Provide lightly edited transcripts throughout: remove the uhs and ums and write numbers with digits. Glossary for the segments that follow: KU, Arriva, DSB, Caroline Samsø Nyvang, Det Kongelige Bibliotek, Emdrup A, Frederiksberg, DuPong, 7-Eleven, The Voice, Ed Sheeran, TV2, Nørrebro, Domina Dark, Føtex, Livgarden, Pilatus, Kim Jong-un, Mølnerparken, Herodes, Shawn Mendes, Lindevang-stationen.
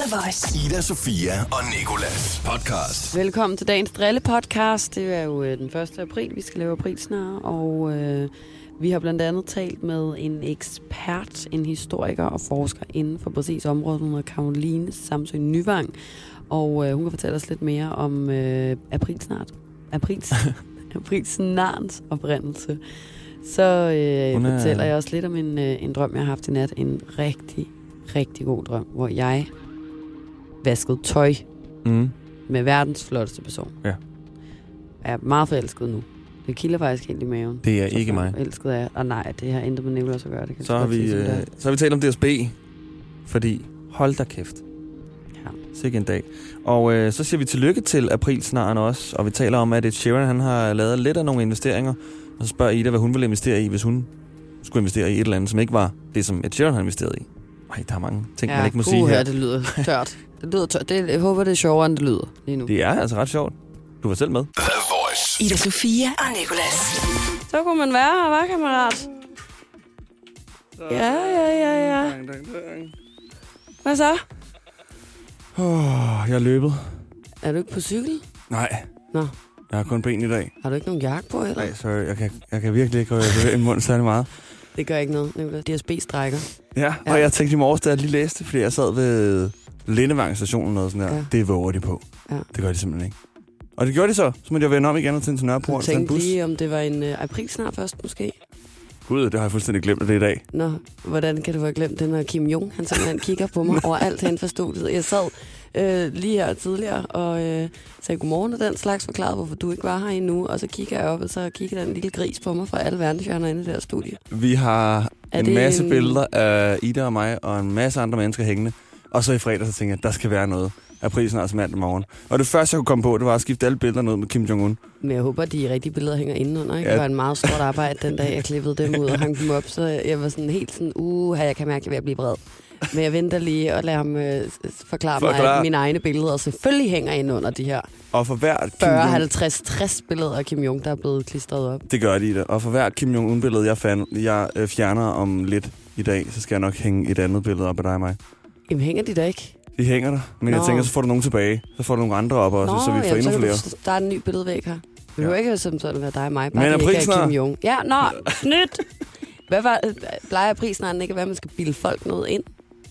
The Voice. Ida, Sofia og Nicolas podcast. Velkommen til dagens drille-podcast. Det er jo den 1. april, vi skal lave april snart, og vi har blandt andet talt med en ekspert, en historiker og forsker inden for præcis området, hun hedder Caroline Samsø Nyvang, og hun kan fortælle os lidt mere om aprilsnarens oprindelse. Så fortæller jeg også lidt om en drøm, jeg har haft i nat. En rigtig, rigtig god drøm, hvor jeg vaskede tøj med verdens flotteste person. Ja. Jeg er meget forelsket nu. Det kilder faktisk helt i maven. Det er så ikke mig. Forelsket er jeg. Og nej, det har intet med Nicolas at gøre. Det kan så har vi talt om DSB, fordi hold da kæft. Ja. Sikke en dag. Og så siger vi tillykke til aprilsnaren også, og vi taler om, at Ed Sheeran han har lavet lidt af nogle investeringer, og så spørger Ida, hvad hun ville investere i, hvis hun skulle investere i et eller andet, som ikke var det, som Ed Sheeran har investeret i. Ej, der er mange ting, man ikke må sige her. Ja, det lyder tørt. Jeg håber, det er sjovere, end det lyder lige nu. Det er altså ret sjovt. Du var selv med. Ida, Sofia og Nicolas. Så kunne man være her, var kammerat? Ja. Hvad så? Jeg er løbet. Er du ikke på cykel? Nej. Nå. Jeg har kun ben i dag. Har du ikke nogen jakke på, eller? Nej, sorry. Jeg kan virkelig ikke bevæge en mund særlig meget. Det gør ikke noget. DSB-strækker. Ja, og jeg tænkte i morges, da jeg lige læste, fordi jeg sad ved Lindevang-stationen og sådan der. Ja. Det våger de på. Ja. Det gør de simpelthen ikke. Og det gjorde de så. Så måtte jeg vende om igen og tænde til Nørrebro og tage en bus. Jeg tænkte lige, om det var en april snart først, måske. Gud, det har jeg fuldstændig glemt af det i dag. Nå, hvordan kan du have glemt det, når Kim Jong-un, han simpelthen kigger på mig overalt hen fra studiet. Jeg sad lige her tidligere og sagde godmorgen og den slags, forklarede, hvorfor du ikke var her endnu. Og så kigger jeg op, og så kigger den lille gris på mig fra alle verdenshjørner inde i det her studie. Vi har en masse billeder af Ida og mig og en masse andre mennesker hængende. Og så i fredag, så tænkte jeg, der skal være noget. April snart mandag morgen. Og det første, jeg kunne komme på, det var at skifte alle billederne ud med Kim Jong-un. Men jeg håber, de rigtige billeder hænger indenunder, ikke? Ja. Det var en meget stort arbejde den dag, jeg klippede dem ud og hang dem op. Så jeg var sådan helt sådan, jeg kan mærke, at jeg vil blive vred. Men jeg venter lige og lader ham forklare mig, at mine egne billeder selvfølgelig hænger indenunder de her. Og for hver 40, 50, 60 billeder af Kim Jong, der er blevet klistret op. Det gør de da. Og for hver Kim Jong-un-billede, jeg fjerner om lidt i dag, så skal jeg nok hænge et andet billede op af dig og mig. Jamen hænger de da ikke? De hænger der, men Jeg tænker, så får du nogen tilbage. Så får du nogle andre op også, så vi får endnu flere. Der er en ny billedvæg her. Det behøver ikke som sådan være dig og mig, bare men det ikke er Kim Jong. Ja, snydt! Plejer aprilsnaren ikke at være, man skal bilde folk noget ind?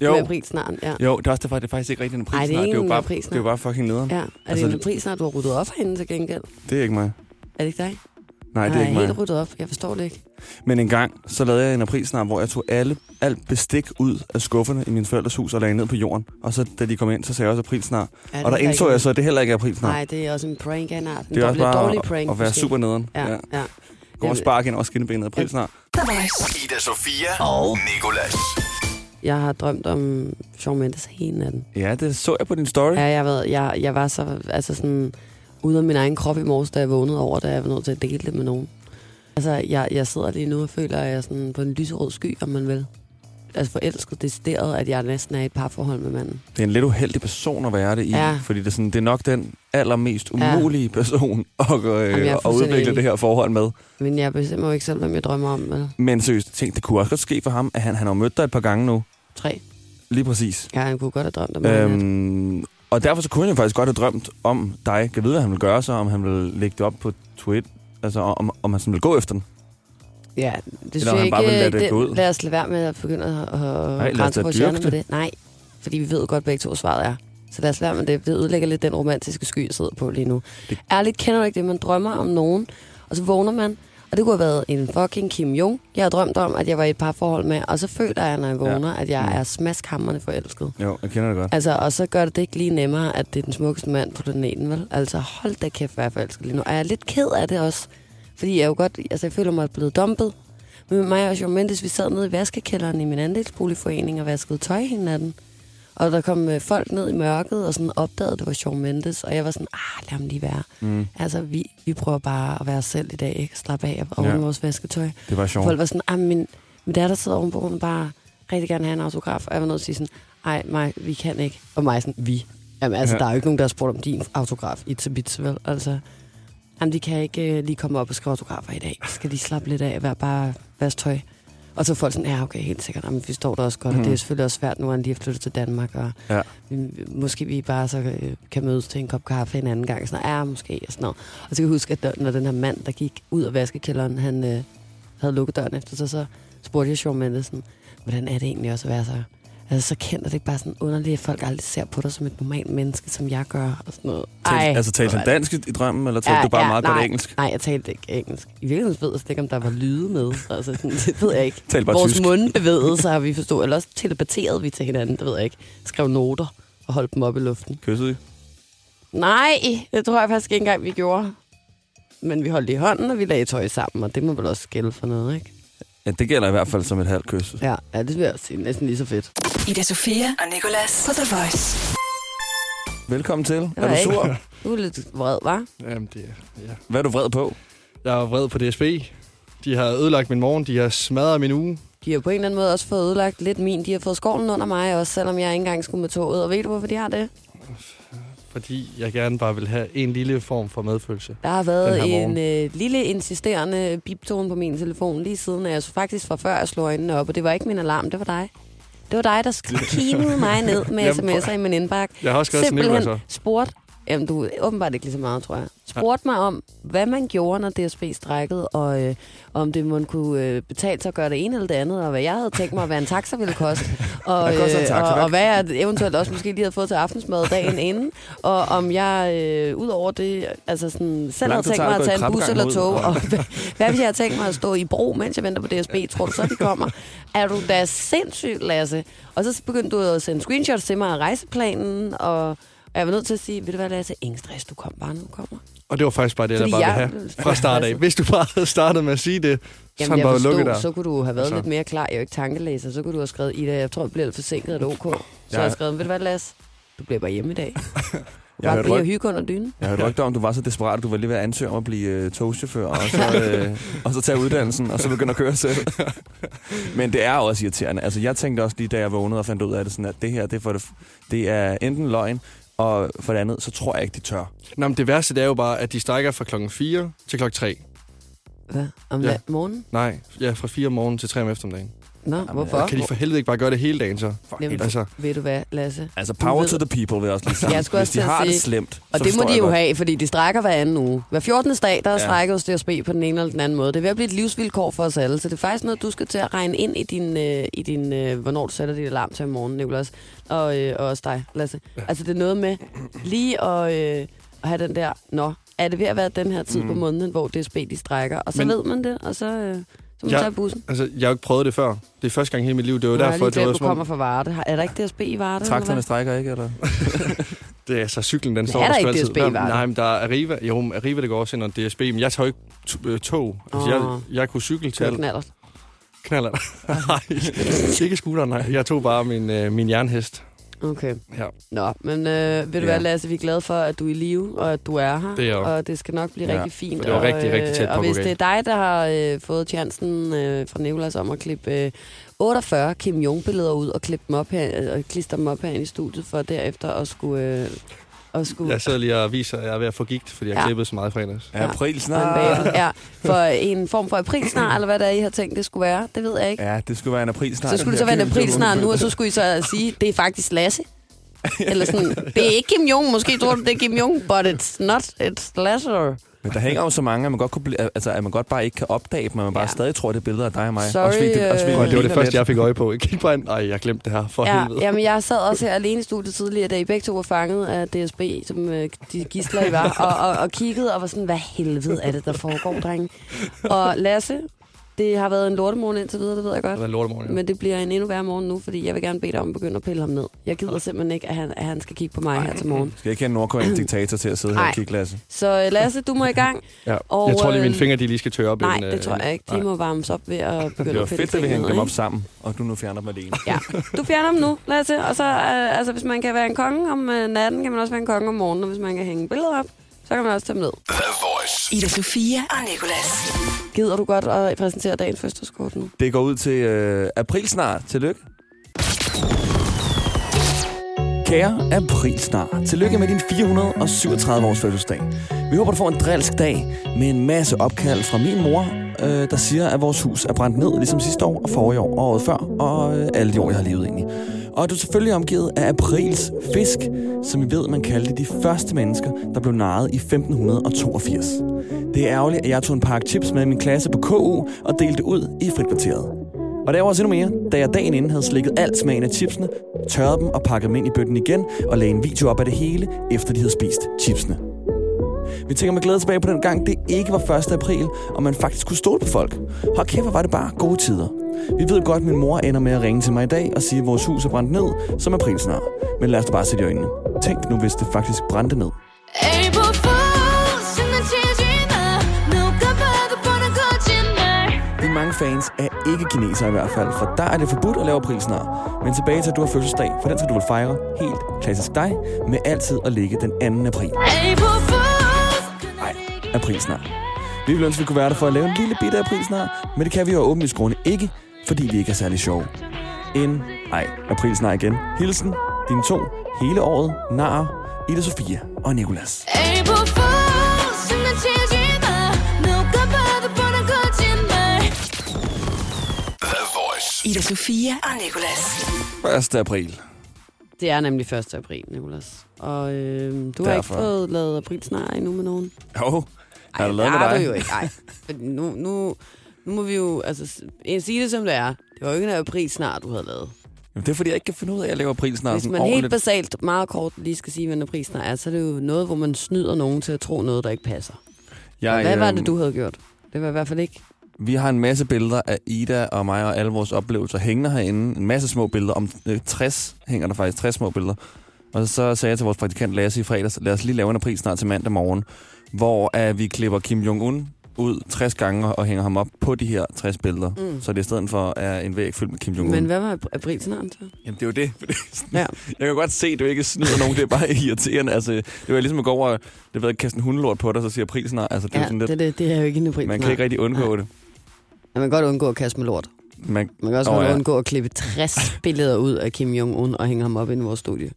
Jo. Med aprilsnaren, ja. Jo, det er også derfor, det er faktisk ikke rigtig en aprilsnar. Nej, det er jo bare, det er jo bare fucking nederen. Ja. Er det en aprilsnar, du har ryddet op herinde til gengæld? Det er ikke mig. Er det ikke dig? Nej, det er ikke mig. Jeg er helt ryddet op. Jeg forstår det ikke. Men en gang, så lavede jeg en aprilsnar, hvor jeg tog alt bestik ud af skufferne i min forældres hus og lagde ned på jorden. Og så, da de kom ind, så sagde jeg også aprilsnar. Ja, og der indså jeg så, at det heller ikke er aprilsnar. Nej, det er også en prank af en art. Det er også bare at være super nederen. Ja. Gå og spark ind over skinnebenet aprilsnar. Ida, Sofia og Nicolas. Jeg har drømt om Shawn Mendes hele natten. Ja, det så jeg på din story. Ja, jeg ved. Jeg var så sådan ude af min egen krop i morges, da jeg vågnede over, da jeg var nødt til at dele det med nogen. Altså, jeg sidder lige nu og føler, at jeg er sådan på en lyserød sky, om man vil. Altså forelsket, decideret, at jeg næsten er i et parforhold med manden. Det er en lidt uheldig person at være det i, fordi det er, sådan, det er nok den allermest umulige person at udvikle det her forhold med. Men jeg bestemmer jo ikke selv, hvem jeg drømmer om. Eller? Men seriøst, det kunne også godt ske for ham, at han har mødt dig et par gange nu. 3. Lige præcis. Ja, han kunne godt have drømt om det. Og derfor så kunne jeg faktisk godt have drømt om dig. Jeg ved, hvad han ville gøre så, om han ville lægge det op på Twitter. Altså, om han sådan ville gå efter den. Ja, det synes jeg ikke. Bare lade det gå ud. Lad os lade være med at begynde at grænse vores hjerne med det. Nej, fordi vi ved godt begge to, svaret er. Så lad os lade være med det. Det udlægger lidt den romantiske sky, jeg sidder på lige nu. Det. Ærligt kender du ikke det. Man drømmer om nogen, og så vågner man. Og det kunne have været en fucking Kim Jong. Jeg har drømt om, at jeg var i et parforhold med, og så føler jeg, når jeg vågner, at jeg er smaskhamrende forelsket. Jo, jeg kender det godt. Altså, og så gør det ikke lige nemmere, at det er den smukkeste mand på planeten, vel? Altså, hold da kæft, jeg er forelsket lige nu. Og jeg er lidt ked af det også, fordi jeg jo godt, altså, jeg føler mig blevet dumpet. Men mig og Shawn Mendes, vi sad nede i vaskekælderen i min andelsboligforening og vaskede tøj hinanden. Og der kom folk ned i mørket og sådan opdagede, det var Shawn Mendes. Og jeg var sådan, lad ham lige være. Mm. Altså, vi prøver bare at være os selv i dag, ikke? Slappe af og ordne vores vasketøj. Det var sjovt. Folk var sådan, men der sidder ovenpå, hun bare rigtig gerne have en autograf. Og jeg var nødt til at sige sådan, mig, vi kan ikke. Og mig sådan, vi. Jamen altså, der er jo ikke nogen, der har spurgt om din autograf i Tabitz, vel? Altså, vi kan ikke lige komme op og skrive autografer i dag. Vi skal lige slappe lidt af og være bare vasketøj. Og så folk sådan, ja, okay, helt sikkert. Jamen, vi står der også godt, og det er selvfølgelig også svært, når han lige er flyttet til Danmark, og måske vi bare så kan mødes til en kop kaffe en anden gang, sådan, ja, måske, og sådan noget. Og så kan jeg huske, at når den her mand, der gik ud af vaskekælderen, han havde lukket døren efter sig, så spurgte jeg Shawn Mendes sådan, hvordan er det egentlig også at være så... Altså, så kender det ikke bare sådan underligt, at folk aldrig ser på dig som et normalt menneske, som jeg gør, og sådan noget. Altså, talte han dansk i drømmen, eller talte du bare meget godt engelsk? Nej, jeg talte ikke engelsk. I virkeligheden ved jeg ikke, om der var lyde med. Altså, sådan, det ved jeg ikke. Vores mund bevægede sig, og vi forstod. Eller også telepaterede vi til hinanden, det ved jeg ikke. Skrev noter og holdt dem op i luften. Kyssede I? Nej, det tror jeg faktisk ikke engang, vi gjorde. Men vi holdt i hånden, og vi lagde tøj sammen, og det må vel også gælde for noget, ikke? Ja, det gælder i hvert fald som et halvt kys. Ja, det vil jeg sige. Næsten lige så fedt. Ida Sofia og Nicolas på The Voice. Velkommen til. Er du sur? Ikke. Du er lidt vred, hva'? Jamen, det er... Ja. Hvad er du vred på? Jeg er vred på DSB. De har ødelagt min morgen. De har smadret min uge. De har på en eller anden måde også fået ødelagt lidt min. De har fået skovlen under mig også, selvom jeg ikke engang skulle med toget. Og ved du, hvorfor de har det? Fordi jeg gerne bare vil have en lille form for medfølelse. Der har været en lille insisterende biptone på min telefon lige siden, og jeg så faktisk fra før jeg slog øjnene op, og det var ikke min alarm, det var dig. Det var dig, der kinede mig ned med sms'er i min indbakke. Jeg har også skrevet simpelthen sådan en spurgt, jamen du åbenbart ikke lige så meget, tror jeg, spurgte mig om, hvad man gjorde, når DSB strækkede, og om det måtte kunne betale sig at gøre det ene eller det andet, og hvad jeg havde tænkt mig, hvad en taxa ville koste, og, og hvad jeg eventuelt også måske lige havde fået til aftensmad dagen inden, og om jeg ud over det, altså sådan, selv havde tænkt mig at tage en bus eller tog, og hvad hvis jeg havde tænkt mig at stå i bro, mens jeg venter på DSB, tror du så, de kommer? Er du da sindssygt, Lasse? Og så begyndte du at sende screenshots til mig af rejseplanen, og... Og jeg var nødt til at sige, ved du hvad, Lasse, ingen stress, du kom bare, nu kommer. Og det var faktisk bare det, fordi jeg bare ville have fra start af. Hvis du bare havde startet med at sige det, så han bare lukket der. Så kunne du have været lidt mere klar. Jeg er jo ikke tankelæser. Så kunne du have skrevet, Ida, jeg tror, jeg bliver lidt forsinket, eller OK. Så har jeg skrevet, ved du hvad, Lasse, du bliver bare hjemme i dag. Jeg hørte rygter om, du var så desperat, at du var lige ved at ansøge om at blive togchauffør, og så, og så tage uddannelsen, og så begynde at køre selv. Men det er også irriterende. Altså, jeg tænkte også lige, da jeg vågnede og fandt ud af det, sådan, at det her, det er enten løgn, og for det andet, så tror jeg ikke, de tør. Nå, men det værste, det er jo bare, at de strækker fra klokken 4 til klokken 3. Hvad? Om morgenen? Nej, ja, fra 4 om morgenen til 3 om eftermiddagen. Nå, jamen, hvorfor? Kan de for helvede ikke bare gøre det hele dagen, så? Jamen, altså. Ved du hvad, Lasse? Altså, power to the people, vil jeg også lige sige. Jeg hvis de har det slemt, og det må de jo have, fordi de strækker hver anden uge. Hver 14. dag, der strækker hos DSB på den ene eller den anden måde. Det er ved at blive et livsvilkår for os alle, så det er faktisk noget, du skal til at regne ind i din hvornår du sætter dit alarm til om morgenen, Nicolas. Og også dig, Lasse. Altså, det er noget med lige at have den der, nå, er det ved at være den her tid på måneden, hvor DSB de strækker? Og så ved man det, og så... jeg har jo ikke prøvet det før. Det er første gang i hele mit liv. Det var derfor, lige, det var som kommer fra Varde. Er der ikke DSB i Varde? Traktorerne strækker ikke, eller? Det er altså cyklen, den står der ikke altid. DSB i Varde? Nej, men der er Arriva. Jo, Arriva, det går også ind, og DSB. Men jeg tager jo ikke tog. Altså, jeg kunne cykle til... Knallert. Nej, ikke scooteren, nej. Jeg tog bare min jernhest. Okay. Ja. Nå, men ved du hvad, Lasse, vi er glade for, at du er i live, og at du er her. Det er og det skal nok blive rigtig fint. Det var rigtig tæt på. Og hvis det er dig, der har fået chancen fra Nicolas om at klippe 48 Kim Jong-billeder ud og klippe dem op her, og klister dem op herinde i studiet, for derefter at skulle... Jeg sidder lige og viser, at jeg er ved at få gigt, fordi jeg klippede så meget fredags. Ja, aprilsnar. Ja, for en form for aprilsnar, eller hvad der er, I har tænkt, det skulle være. Det ved jeg ikke. Ja, det skulle være en aprilsnar. Så skulle det så være en aprilsnar nu, og så skulle I så sige, det er faktisk Lasse. Eller sådan, det er ikke Kim Jong, måske tror du, det er Kim Jong, but it's not, it's Lasse. Men der hænger jo så mange, at man godt, at man godt bare ikke kan opdage dem, men man bare stadig tror, det er billeder af dig og mig. Sorry, det var det første, jeg fik øje på. Jeg gik bare ind. Ej, jeg glemte det her for helvede. Jamen, jeg sad også her alene i studiet tidligere, da I begge to var fanget af DSB, som de gidsler I var, og kiggede og var sådan, hvad helvede er det, der foregår, drenge? Og Lasse, det har været en lortemorgen indtil videre, det ved jeg godt. Det var en lortemorgen, ja. Men det bliver en endnu værre morgen nu, fordi jeg vil gerne bede dig om at begynde at pille ham ned. Jeg gider simpelthen ikke, at han skal kigge på mig her til morgen. Skal jeg ikke have en nordkoreansk diktator til at sidde her og kigge, Lasse? Så Lasse, du må i gang. Ja. Og, jeg tror lige, mine fingre de lige skal tørre op. Nej, det tror jeg ikke. De må varmes op ved at begynde at pille. Det var fedt, at vi hængte dem op sammen, og du nu fjerner dem alene. Ja, du fjerner dem nu, Lasse. Og så, altså, hvis man kan være en konge om natten, kan man også være en konge om morgenen. Og hvis man kan hænge billeder op, så kan man også tage dem ned. Ida Sofia og Nicolas. Gider du godt at præsentere dagens fødselskort nu? Det går ud til april snart. Tillykke. Kære aprilsnar, tillykke med din 437-års fødselsdag. Vi håber, du får en drilsk dag med en masse opkald fra min mor, der siger, at vores hus er brændt ned, ligesom sidste år og forrige år og året før, og alle de år, jeg har levet ind i. Og du er selvfølgelig omgivet af aprils fisk, som I ved, man kaldte de første mennesker, der blev narret i 1582. Det er ærgerligt, at jeg tog en pakke chips med min klasse på KU og delte ud i frikvarteret. Og der var også endnu mere, da jeg dagen inden havde slikket alt smagen af chipsene, tørret dem og pakket dem ind i bøtten igen og lagde en video op af det hele, efter de havde spist chipsene. Vi tænker med glæde tilbage på den gang, det ikke var 1. april, og man faktisk kunne stole på folk. Hold kæft, hvor var det bare gode tider. Vi ved godt, at min mor ender med at ringe til mig i dag og sige, at vores hus er brændt ned, som aprilsnar. Men lad os da bare sætte i øjnene. Tænk nu, hvis det faktisk brændte ned. Mange fans er ikke kinesere i hvert fald, for der er det forbudt at lave aprilsnar. Men tilbage til, at du har fødselsdag, for den skal du vel fejre helt klassisk dig, med altid at ligge den 2. april. Nej, aprilsnar. Vi ville ønske, vi kunne være der for at lave en lille bitte aprilsnar, men det kan vi jo åbenlyst grunde ikke, fordi vi ikke er særlig sjove. Nej, aprilsnar igen. Hilsen, dine 2 hele året, narer, Ida Sofia og Nicolas. Ida Sofia og Nicolas. 1. april. Det er nemlig 1. april, Nicolas. Og du har ikke fået lavet aprilsnar endnu med nogen? Jo, har du lavet med dig? Nej, det er jo ikke. Ej, nu må vi jo altså, sige det som det er. Det var jo ikke en aprilsnar, du havde lavet. Jamen, det er fordi, jeg ikke kan finde ud af, at jeg laver aprilsnar. Hvis man sådan helt basalt, meget kort lige skal sige, hvad en aprilsnar er, så er det jo noget, hvor man snyder nogen til at tro noget, der ikke passer. Hvad var det, du havde gjort? Det var i hvert fald ikke... Vi har en masse billeder af Ida og mig og alle vores oplevelser hængende herinde. En masse små billeder. Om 60 hænger der faktisk 60 små billeder. Og så sagde jeg til vores praktikant Lasse i fredags, lad os lige lave en april snart til mandag morgen, hvor vi klipper Kim Jong-un ud 60 gange og hænger ham op på de her 60 billeder. Mm. Så det er i stedet for en væg fyldt med Kim Jong-un. Men hvad var april snart så? Jamen det er jo det. Ja. Jeg kan godt se, at du ikke snyder nogen. Det er bare irriterende. Altså, det var ligesom at gå over og kaste en hundelort på dig, så siger april snart. Altså, det, ja, det er jo ikke en april snart. Man kan ikke rigtig undgå det. Ja, man kan godt undgå at kaste med lort. Man kan også godt undgå at klippe 60 billeder ud af Kim Jong-un og hænge ham op i vores studie.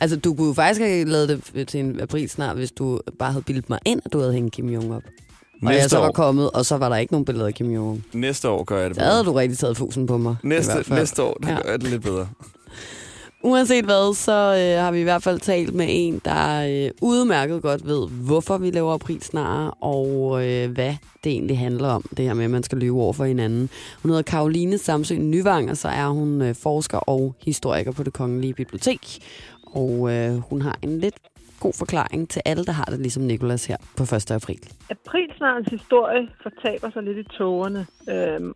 Altså, du kunne faktisk have lavet det til en aprilsnar, hvis du bare havde bildet mig ind, at du havde hængt Kim Jong-un op. Næste og jeg så var kommet, og så var der ikke nogen billeder af Kim Jong-un. Næste år gør jeg det bedre. Der havde du rigtig taget fusen på mig. Næste år, der gør jeg det lidt bedre. Uanset hvad, så har vi i hvert fald talt med en, der udmærket godt ved, hvorfor vi laver aprilsnare, og hvad det egentlig handler om, det her med, at man skal lyve over for hinanden. Hun hedder Caroline Samsø Nyvang, og så er hun forsker og historiker på Det Kongelige Bibliotek. Og hun har en lidt god forklaring til alle, der har det ligesom Nicolas her på 1. april. Aprilsnarens historie fortaber sig lidt i tågerne,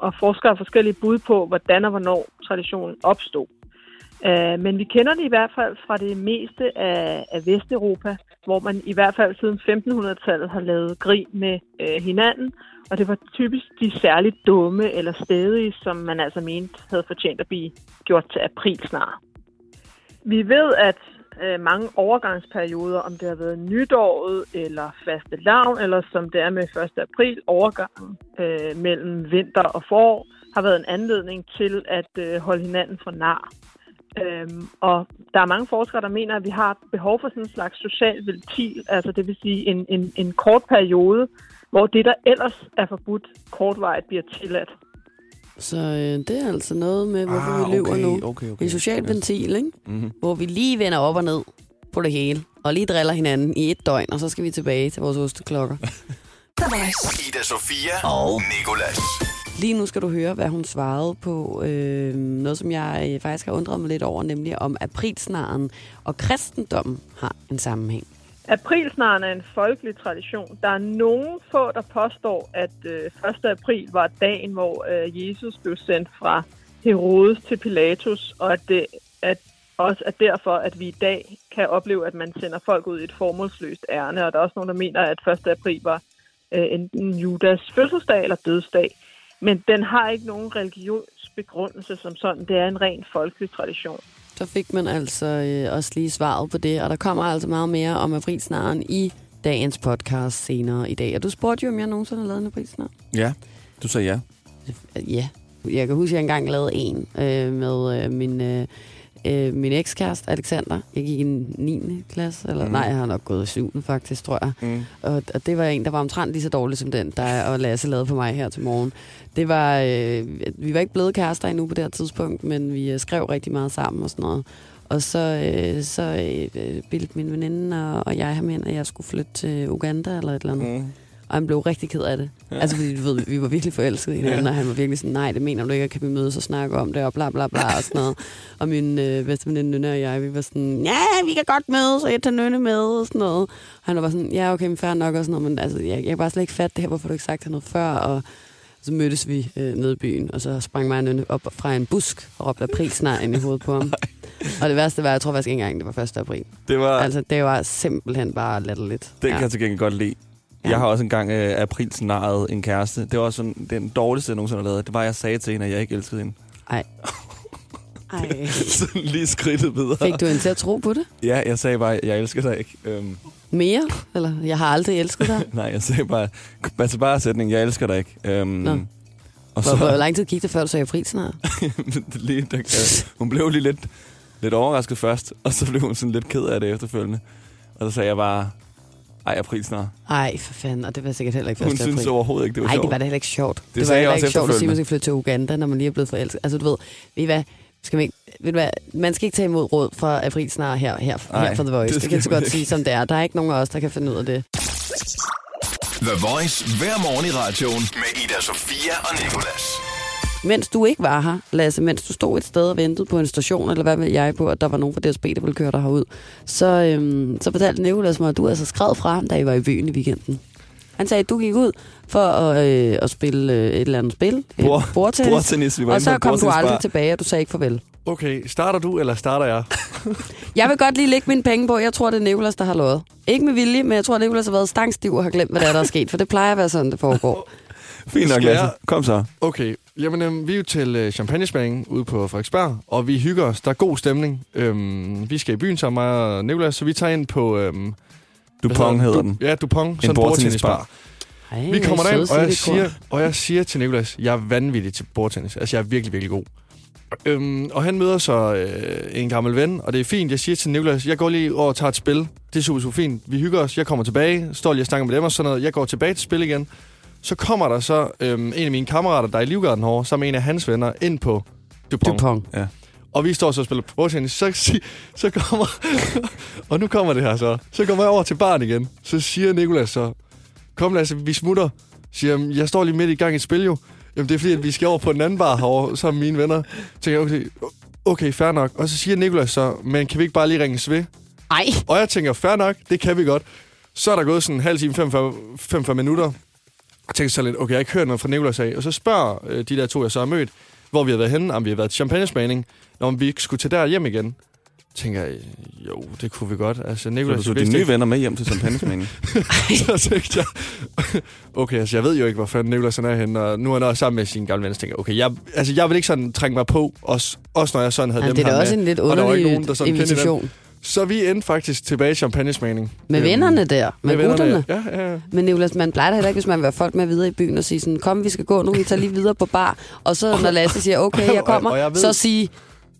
og forskere har forskellige bud på, hvordan og hvornår traditionen opstod. Men vi kender det i hvert fald fra det meste af Vesteuropa, hvor man i hvert fald siden 1500-tallet har lavet grin med hinanden, og det var typisk de særligt dumme eller stædige, som man altså mente havde fortjent at blive gjort til aprilsnar. Vi ved, at mange overgangsperioder, om det har været nytåret eller fastelavn, eller som det er med 1. april, overgangen mellem vinter og forår, har været en anledning til at holde hinanden for nar. Og der er mange forskere, der mener, at vi har behov for sådan en slags social ventil, altså det vil sige en kort periode, hvor det, der ellers er forbudt, kortvarigt bliver tilladt. Så det er altså noget med, hvorfor vi lever nu. Okay. En social ventil, ikke? Mm-hmm. Hvor vi lige vender op og ned på det hele, og lige driller hinanden i et døgn, og så skal vi tilbage til vores osteklokker. Ida Sofia og Nicolas. Lige nu skal du høre, hvad hun svarede på noget, som jeg faktisk har undret mig lidt over, nemlig om aprilsnaren og kristendommen har en sammenhæng. Aprilsnaren er en folkelig tradition. Der er nogen få, der påstår, at 1. april var dagen, hvor Jesus blev sendt fra Herodes til Pilatus, og at det også er derfor, at vi i dag kan opleve, at man sender folk ud i et formålsløst ærne. Og der er også nogen, der mener, at 1. april var enten Judas fødselsdag eller dødsdag. Men den har ikke nogen religiøs begrundelse som sådan. Det er en ren folkelig tradition. Så fik man altså også lige svaret på det, og der kommer altså meget mere om aprilsnaren i dagens podcast senere i dag. Og du spurgte jo, om jeg nogensinde har lavet en aprilsnar. Ja, du sagde ja. Ja, jeg kan huske, at jeg engang lavede en med min min ekskæreste, Alexander, jeg gik i 9. klasse, eller nej, jeg har nok gået i 7. faktisk, tror jeg. Og det var en, der var omtrent lige så dårlig som den, der og Lasse lavede på mig her til morgen. Det var, vi var ikke blevet kærester endnu på det her tidspunkt, men vi skrev rigtig meget sammen og sådan noget. Og så bildte min veninde og jeg ham hen, at jeg skulle flytte til Uganda eller et eller andet. Og han blev rigtig ked af det. Ja. Altså, fordi du ved, vi var virkelig forelskede i hinanden, og han var virkelig sådan, nej, det mener du ikke, og kan vi mødes og snakke om det, og bla bla bla, og sådan noget. Og min bedste veninde, Nynne og jeg, vi var sådan, ja, vi kan godt mødes, og jeg tager Nynne med, og sådan noget. Og han var sådan, ja, okay, men fair nok, og sådan noget, men altså, jeg kan bare slet ikke fatte det her, hvorfor du ikke sagt det noget før, og så mødtes vi nede i byen, og så sprang mig og Nynne op fra en busk, og råbte aprilsnar ind i hovedet på ham. Og det værste var, jeg tror faktisk ikke engang, det var 1. april. Det var... Altså, det var simpelthen bare latterligt. Det kan jeg til gengæld godt lide. Ja. Jeg har også engang aprilsnarret en kæreste. Det var også sådan, den dårligste, jeg nogensinde har lavet. Det var, jeg sagde til hende, at jeg ikke elskede hende. Ej. Ej. Sådan lige skridtet videre. Fik du hende til at tro på det? Ja, jeg sagde bare, jeg elsker dig ikke. Mere? Eller, jeg har aldrig elsket dig? Nej, jeg sagde bare, altså bare sætning, jeg elsker dig ikke. Og så... Hvor lang tid gik det, før du sagde aprilsnarret? Hun blev lige lidt overrasket først, og så blev hun sådan lidt ked af det efterfølgende. Og så sagde jeg bare... Ej, aprilsnare. Ej, for fanden. Og det var sikkert heller ikke 1. april. Hun synes overhovedet ikke, det var sjovt. Nej, det var da heller ikke sjovt. Det var heller ikke sjovt at sige, at man skal flytte til Uganda, når man lige er blevet forelsket. Altså, du ved, man skal ikke tage imod råd fra aprilsnare her fra The Voice. Det kan så godt sige, som det er. Der er ikke nogen af os, der kan finde ud af det. The Voice hver morgen i radioen med Ida, Sofia og Nicolas. Mens du ikke var her, Lasse, mens du stod et sted og ventede på en station, eller hvad ved jeg på, at der var nogen fra DSB, der ville køre dig herud, så fortalte Nicolas mig, at du altså skred fra ham, da I var i byen i weekenden. Han sagde, at du gik ud for at spille et eller andet spil, bordtennis, og så kom du aldrig tilbage, og du sagde ikke farvel. Okay, starter du, eller starter jeg? Jeg vil godt lige lægge mine penge på. Jeg tror, det er Nicolas, der har løjet. Ikke med vilje, men jeg tror, Nicolas har været stangstiv og har glemt, hvad der er sket, for det plejer at være sådan, det foregår. Fint nok, Lasse. Kom så. Okay. Jamen, vi er jo til champagnesmagningen ude på Frederiksberg, og vi hygger os. Der er god stemning. Vi skal i byen sammen med Nicolas, så vi tager ind på... DuPong hedder den. Ja, DuPong. En bordtennisbar. Vi kommer derind, og jeg siger til Nicolas, jeg er vanvittig til bordtennis. Altså, jeg er virkelig, virkelig god. Og han møder så en gammel ven, og det er fint. Jeg siger til Nicolas, jeg går lige over og tager et spil. Det er super, super fint. Vi hygger os. Jeg kommer tilbage. Står lige og snakker med dem og sådan noget. Jeg går tilbage til spil igen. Så kommer der så en af mine kammerater, der er i Livgarden herovre, som en af hans venner, ind på DuPong. Ja. Og vi står så og spiller bordtennis, så kommer... og nu kommer det her så. Så kommer jeg over til baren igen. Så siger Nicolas så, kom Lasse, vi smutter. Siger, jeg står lige midt i gang i et spil jo. Jamen det er fordi, at vi skal over på en anden bar herovre, sammen med mine venner. Tænker jeg, okay, fair nok. Og så siger Nicolas så, men kan vi ikke bare lige ringes ved? Ej. Og jeg tænker, fair nok, det kan vi godt. Så er der gået sådan en halv time, 45 minutter. Jeg tænkte så lidt, okay, jeg har ikke hørt noget fra Nicolas af. Og så spørger de der to, jeg så har mødt, hvor vi har været henne, om vi har været til champagnesmagning, om vi ikke skulle til der hjem igen. Tænker jeg, jo, det kunne vi godt. Altså, Nicolas, så du dine nye venner med hjem til champagnesmagning? Så tænkte jeg, okay, altså, jeg ved jo ikke, hvor fanden Nicolas er henne, og nu er han også sammen med sine gamle venner, tænker okay, jeg vil ikke sådan trænge mig på, også når jeg sådan havde dem her med. Det er også en lidt underlig invitation. Så vi endte faktisk tilbage i champagnesmagning. Med vennerne der? Med gutterne? Ja. Men Nicolas, man plejer da heller ikke, hvis man vil være folk med videre i byen og sige sådan, kom, vi skal gå nu, vi tager lige videre på bar. Og så når Lasse siger, okay, jeg kommer, og jeg så sige,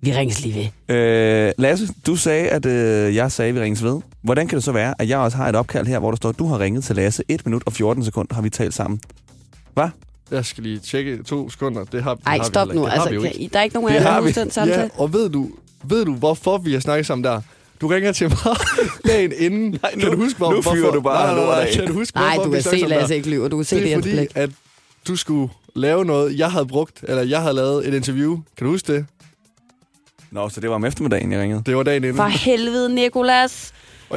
vi ringes lige ved. Lasse, du sagde, at jeg sagde, vi ringes ved. Hvordan kan det så være, at jeg også har et opkald her, hvor der står, du har ringet til Lasse 1 minut og 14 sekunder, har vi talt sammen. Hvad? Jeg skal lige tjekke 2 sekunder. Nej, stop nu. Altså, der er ikke nogen af jer, den samtale. Ja, og ved du, hvorfor vi har snakket sammen der? Du ringer til mig dagen inden. Nej, kan du huske, hvorfor? Nu fyrer du bare lortet af. Kan du huske, hvorfor? Nej, du kan se, Lasse ikke lyver. Du kan se det her blik. Det er fordi, at du skulle lave noget, jeg havde lavet et interview. Kan du huske det? Nå, så det var om eftermiddagen, jeg ringede. Det var dagen inden. For helvede, Nicolas.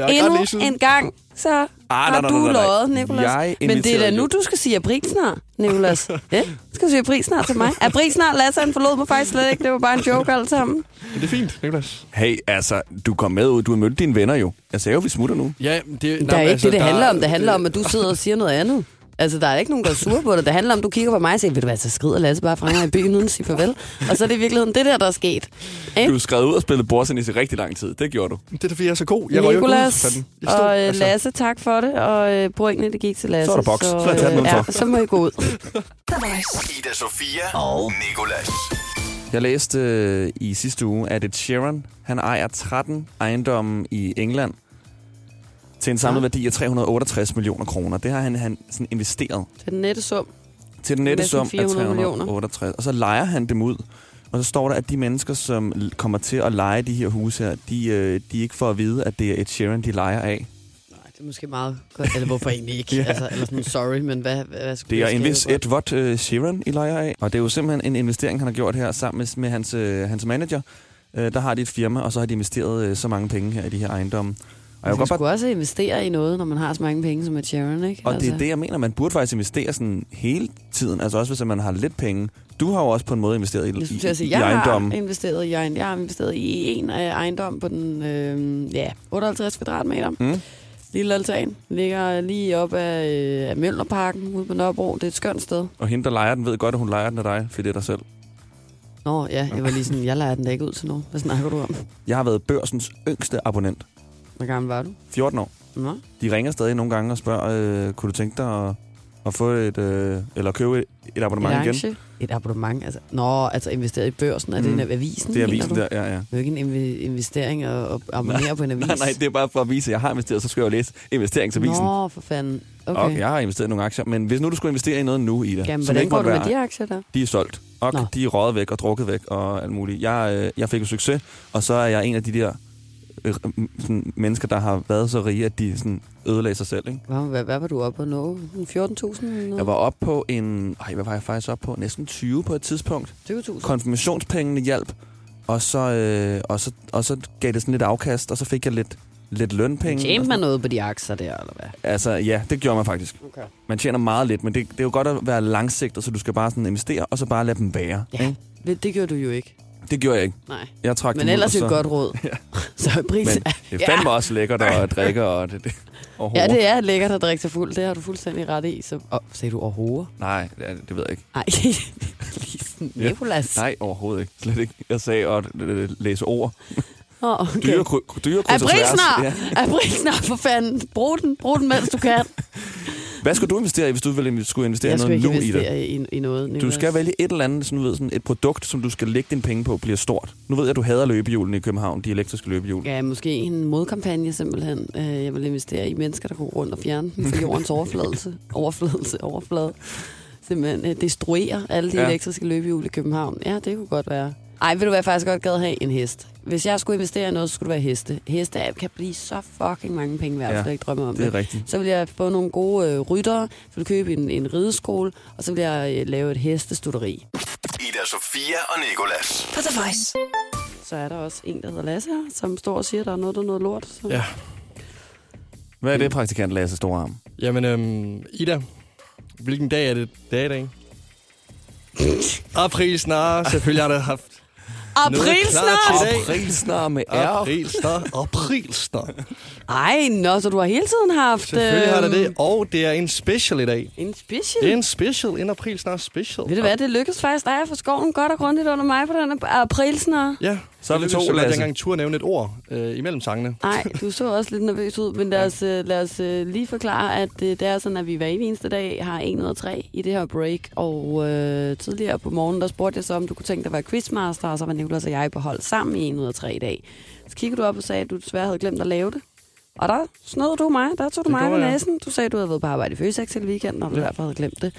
Endnu en gang, så har du løjet, Nicolas. Men det er da nu, du skal sige aprilsnar, Nicolas. Ja, skal du sige aprilsnar til mig? Aprilsnar, Lasse, han forlod mig faktisk slet ikke. Det var bare en joke alt sammen. Det er fint, Nicolas. Hey, altså, du kom med ud. Du har mødt dine venner jo. Jeg sagde jo, vi smutter nu. Ja, det er ikke altså, det handler om. Det handler om, at du sidder og siger noget andet. Altså, der er ikke nogen, der er sure på dig. Det handler om, du kigger på mig og siger, ved du hvad, så skrider Lasse bare fra mig i byen uden at sige farvel. Og så er det i virkeligheden det der er sket. Du skred ud og spillede bordtennis i rigtig lang tid. Det gjorde du. Det er da, fordi jeg er så god. Jeg Nicolas røg ud. Og Lasse, tak for det. Og pointene, det gik til Lasse. Så er der boks. Så må I gå ud. Ida, Sofia og Nicolas. Jeg læste i sidste uge, at Ed Sheeran, han ejer 13 ejendomme i England til en samlet værdi af 368 millioner kroner. Det har han sådan investeret. Til den nette sum. Til den nette sum af 368. Og så lejer han dem ud. Og så står der, at de mennesker, som kommer til at leje de her huse her, de ikke får at vide, at det er Ed Sheeran, de lejer af. Måske meget godt, eller hvorfor egentlig ikke? Ja. Altså, eller sådan, sorry, men hvad skulle det er en vis Ed Sheeran i lejer af, og det er jo simpelthen en investering, han har gjort her sammen med hans manager. Der har de et firma, og så har de investeret så mange penge her i de her ejendomme. Og man skulle også investere i noget, når man har så mange penge som Ed Sheeran, ikke? Og altså, det er det, jeg mener. Man burde faktisk investere sådan hele tiden, altså også hvis man har lidt penge. Du har jo også på en måde investeret i ejendommen. Jeg har investeret i en ejendom på den 58 kvadratmeter. Mm. Lille altan ligger lige op af Mølnerparken ude på Nørrebro. Det er et skønt sted. Og hende, der lejer den, ved godt, at hun lejer den af dig, fordi det er dig selv. Nå ja, jeg var lige sådan, jeg lejer den da ikke ud til nogen. Hvad snakker du om? Jeg har været Børsens yngste abonnent. Hvor gammel var du? 14 år. Nå. De ringer stadig nogle gange og spørger, kunne du tænke dig at få eller købe et abonnement igen? Et abonnement? Altså, investeret i Børsen, er det en avisen? Det er avisen, der, ja. Det er ikke en investering at abonnere på en avis. Nej, det er bare for at vise, at jeg har investeret, så skal jeg jo læse investeringsavisen. Nå, for fanden. Okay. Og jeg har investeret i nogle aktier, men hvis nu du skulle investere i noget nu, Ida. Jamen, hvordan går du med de aktier der? De er solgt, og de er røget væk og drukket væk og alt muligt. Jeg fik jo succes, og så er jeg en af de der sådan, mennesker, der har været så rige, at de sådan ødelagde sig selv, ikke? Hvad var du oppe på nå? 14.000? Jeg var oppe på hvad var jeg faktisk oppe på? Næsten 20 på et tidspunkt. 20.000? Konfirmationspengene hjalp, og så gav det sådan lidt afkast, og så fik jeg lidt lønpenge. Tjente man noget på de aktier der, eller hvad? Altså, ja, det gjorde man faktisk. Okay. Man tjener meget lidt, men det er jo godt at være langsigtet, så du skal bare sådan investere, og så bare lade dem være. Ja, det gjorde du jo ikke. Det gjorde jeg ikke. Nej. Jeg trak men ellers et godt råd. Ja. Så pris. Men det er fandme også lækkert at drikke og det. Og ja, det er lækkert at drikke sig fuld. Det har du fuldstændig ret i. Så sagde du overhovedet? Nej, det ved jeg ikke. Nej, ligesom Nicolas. Ja. Nej, overhovedet ikke. Slet ikke. Jeg sagde at læse ord. Åh, okay. Aprilsnar, for fanden. Brug den, mens du kan. Hvad skulle du investere i, hvis du skulle investere noget nu i det? I noget. Du skal vælge et eller andet, sådan, et produkt, som du skal lægge dine penge på, bliver stort. Nu ved jeg, at du hader løbehjulene i København, de elektriske løbehjul. Ja, måske en modkampagne simpelthen. Jeg vil investere i mennesker, der går rundt og fjerne dem fra jordens overflade. Simpelthen destruere alle de elektriske løbehjul i København. Ja, det kunne godt være. Ej, vil du være faktisk godt gad have en hest? Hvis jeg skulle investere i noget, så skulle det være heste. Heste kan blive så fucking mange penge værd, hvis jeg ikke drømmer om det. Rigtigt. Så vil jeg få nogle gode ryttere, så vil jeg købe en rideskole, og så vil jeg lave et hestestutteri. Ida, Sofia og Nicolas. For The Voice. Så er der også en, der hedder Lasse her, som står og siger, at der er noget lort. Så. Ja. Hvad er det, praktikant Lasse Storarm? Jamen, Ida, hvilken dag er det i dag? Aprilsnar, selvfølgelig har det haft. Aprilsnar med R. Aprilsnar. Ej, så du har hele tiden haft... Selvfølgelig har det det, og det er en special i dag. En special? Det er en special, en aprilsnar special. Ved du hvad, det lykkedes faktisk dig for skoven godt og grundigt under mig på den aprilsnar. Ja, så er vi to, at jeg engang turde nævne et ord imellem sangene. Nej, du så også lidt nervøs ud, men lad os lige forklare, at det er sådan, at vi hver eneste dag har 103 i det her break. Og tidligere på morgenen, der spurgte jeg så, om du kunne tænke dig at være quizmaster, og så var Nicolas og jeg på hold sammen i 103 i dag. Så kiggede du op og sagde, at du desværre havde glemt at lave det. Og der snød du mig, der tog du mig ved næsen. Du sagde, at du havde været på arbejde i Føsex hele weekenden, og du derfor havde glemt det.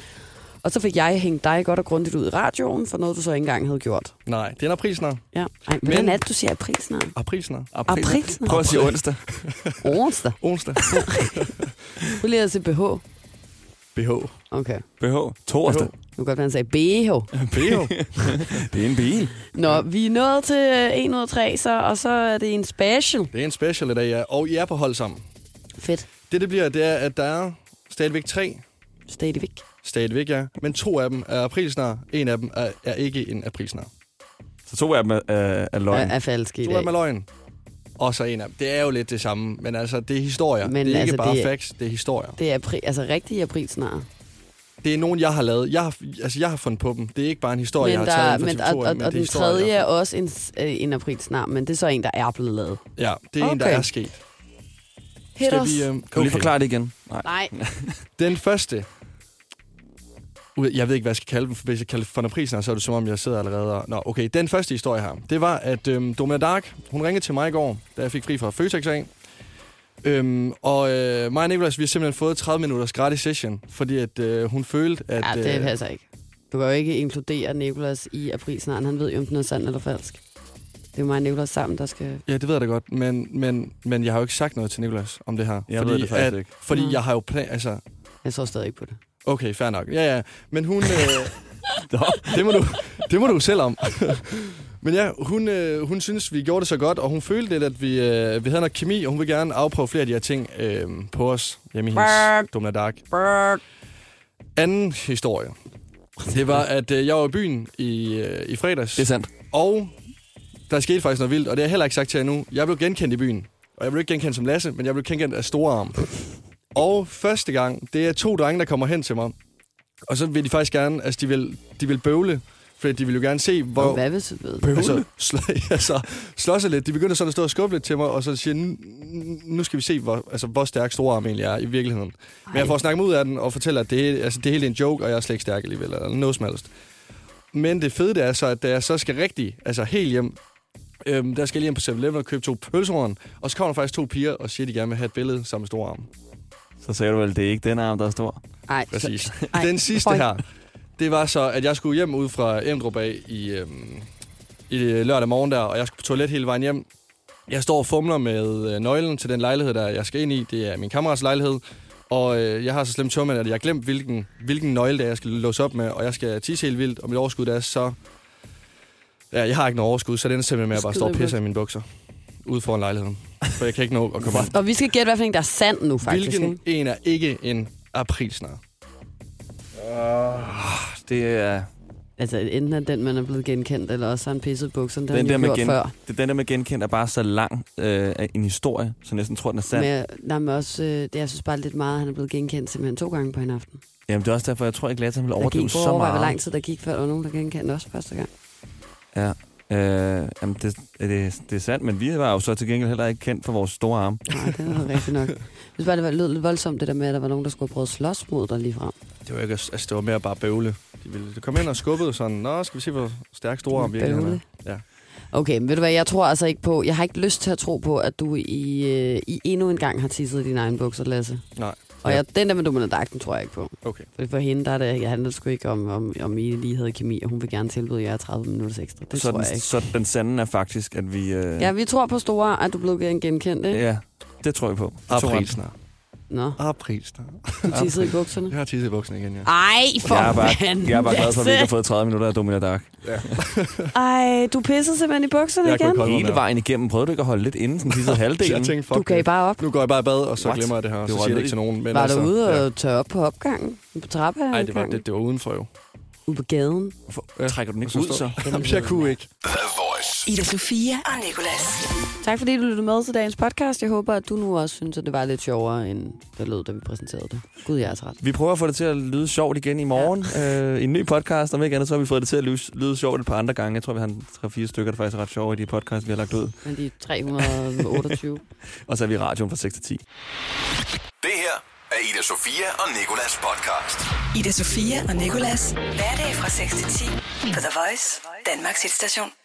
Og så fik jeg hængt dig godt og grundigt ud i radioen, for noget, du så ikke engang havde gjort. Nej, det er en aprilsnar. Ja, men er det, du siger aprilsnar? Aprilsnar. Prøv at sige onsdag. Onsdag. Du lige at sige BH. Okay. BH. Torsdag. Nu godt, at han sagde BH. Det er en bil. Nå, vi er nået til 103, og så er det en special. Det er en special i dag, ja. Og I er på hold sammen. Fedt. Det bliver, det er, at der er stadigvæk 3. Stadigvæk, ja. Men 2 af dem er aprilsnar. En af dem er ikke en aprilsnar. Så 2 af dem er løgn. Er falske i dag. 2 af dem er løgn. Og så en af dem. Det er jo lidt det samme, men altså, det er historier. Men det er altså, ikke bare facts, det er historier. Det er rigtige aprilsnar. Det er nogen, jeg har lavet. Jeg har fundet på dem. Det er ikke bare en historie, jeg har taget fra TV2. Og den tredje er også en aprilsnar, men det er så en, der er blevet lavet. Ja, det er en, der er sket. Skal vi lige forklare det igen? Nej. Den første... Jeg ved ikke, hvad jeg skal kalde dem, for hvis jeg kalder for prisen, så er det som om, jeg sidder allerede og... Nå, okay, den første historie her, det var, at Domina Dark, hun ringede til mig i går, da jeg fik fri fra Føtex af. Mig og Nicolas, vi har simpelthen fået 30 minutters gratis session, fordi at hun følte, at... Ja, det passer ikke. Du kan jo ikke inkludere Nicolas i aprilsnaren. Han ved jo, om den er sand eller falsk. Det er jo mig og Nicolas sammen, der skal... Ja, det ved jeg da godt, men jeg har jo ikke sagt noget til Nicolas om det her. Jeg ved det faktisk ikke. Fordi jeg har jo altså... Jeg så stadig ikke på det. Okay, fair nok. Ja. Men hun... Det må du selv om. Men ja, hun synes, vi gjorde det så godt, og hun følte lidt, at vi havde noget kemi, og hun vil gerne afprøve flere af de her ting på os. Hjemme i hendes Domina Dark. Anden historie. Det var, at jeg var i byen i fredags. Det er sandt. Og der skete faktisk noget vildt, og det har jeg heller ikke sagt til jer endnu. Jeg blev genkendt i byen. Og jeg blev ikke genkendt som Lasse, men jeg blev genkendt af store arm. Og første gang, det er 2 drenge, der kommer hen til mig. Og så vil de faktisk gerne, altså de vil bøvle, fordi de vil jo gerne se, hvor... Og hvad vil så bøvle? Altså, slå sig lidt. De begynder sådan at stå og skubbe lidt til mig, og så siger, nu skal vi se, hvor stærk storearm egentlig er i virkeligheden. Ej. Men jeg får snakket mig ud af den og fortæller, at det hele er en joke, og jeg er slet ikke stærk alligevel, eller noget som helst. Men det fede det er så, at da jeg så skal helt hjem... der skal jeg lige hjem på 7-Eleven og købe 2 pølserøren, og så kommer der faktisk 2 piger og siger, at de gerne vil have et billede sammen med storearm. Så sagde du vel, det er ikke den arm, der er stor? Nej. Præcis. Ej. Den sidste her, det var så, at jeg skulle hjem ud fra Emdrup A i lørdag morgen der, og jeg skulle på toilet hele vejen hjem. Jeg står og fumler med nøglen til den lejlighed, der jeg skal ind i. Det er min kammerats lejlighed, og jeg har så slemt tømmermænd, at jeg har glemt, hvilken nøgle der jeg skal låse op med, og jeg skal tisse helt vildt, og mit overskud er så... Ja, jeg har ikke noget overskud, så det ender simpelthen med, at jeg bare står og pisser i mine bukser. Ude foran lejligheden. For jeg kan ikke nå at komme ud. Og vi skal gætte, hvad for en, der er sand nu, faktisk. Hvilken en er ikke en aprilsnar? Det er... Altså, enten er den, man er blevet genkendt, eller også har han pisset bukserne, der han gjort før. Den der med genkendt er bare så lang en historie, så jeg næsten tror, den er sand. Jeg synes bare lidt meget, at han er blevet genkendt simpelthen 2 gange på en aften. Jamen, det er også derfor, jeg tror ikke, at han vil overdrive så meget. Der gik hvor lang tid, der gik, før der var nogen, der genkendte også første gang. Ja, jamen det er sandt, men vi var jo så til gengæld heller ikke kendt for vores store arme. Nej, det var rigtig nok. Hvis bare det lød lidt voldsomt, det der med, at der var nogen, der skulle prøve at slås mod dig lige frem. Det var ikke, altså det var mere bare bøvle. De kom ind og skubbede sådan, nå, skal vi se, hvor stærk store arm virkelig han er. Ja. Okay, men ved du hvad, jeg tror altså ikke på, jeg har ikke lyst til at tro på, at du i endnu en gang har tisset dine egne bukser, Lasse. Nej. Og den der med Domina Dark, den tror jeg ikke på. Okay. For hende, der handler det sgu ikke om I lige havde kemi, og hun vil gerne tilbyde jer 30 minutter ekstra. Det tror jeg ikke. Så den sande er faktisk, at vi... Ja, vi tror på store, at du blev genkendt, ikke? Ja, det tror jeg på. Aprilsnar. Nå. Aprilsnar. Du tissede i bukserne? Jeg har tisset i bukserne igen, ja. Ej, for fanden! Jeg er bare glad for, at vi ikke har fået 30 minutter af Domina Dark. Ja. Ej, du pissede simpelthen i bukserne igen? Hele vejen igennem prøvede du ikke at holde lidt inden, sådan tissede halvdelen. Tænkte, du gav bare op. Nu går jeg bare i bad, og så glemmer jeg det her, og så siger det ikke til nogen. Men var du ude og tørre op på opgangen? På trappeopgangen? Nej, det var udenfor jo. Ude på gaden? Trækker du den ikke ud, så? Jamen, jeg kunne ikke. Ida Sofia og Nicolas. Tak fordi du lyttede med til dagens podcast. Jeg håber, at du nu også synes, at det var lidt sjovere, end det lød, da vi præsenterede det. Gud, jeg er træt. Vi prøver at få det til at lyde sjovt igen i morgen. Ja. En ny podcast, om ikke andet, så har vi fået det til at lyde sjovt et par andre gange. Jeg tror, vi har 3-4 stykker, der faktisk er ret sjove i de podcast, vi har lagt ud. Men de 328. Og så er vi i radioen fra 6-10. Det her er Ida Sofia og Nicolas podcast. Ida Sofia og Nicolas. Hverdag fra 6-10 på The Voice, Danmarks hitstation.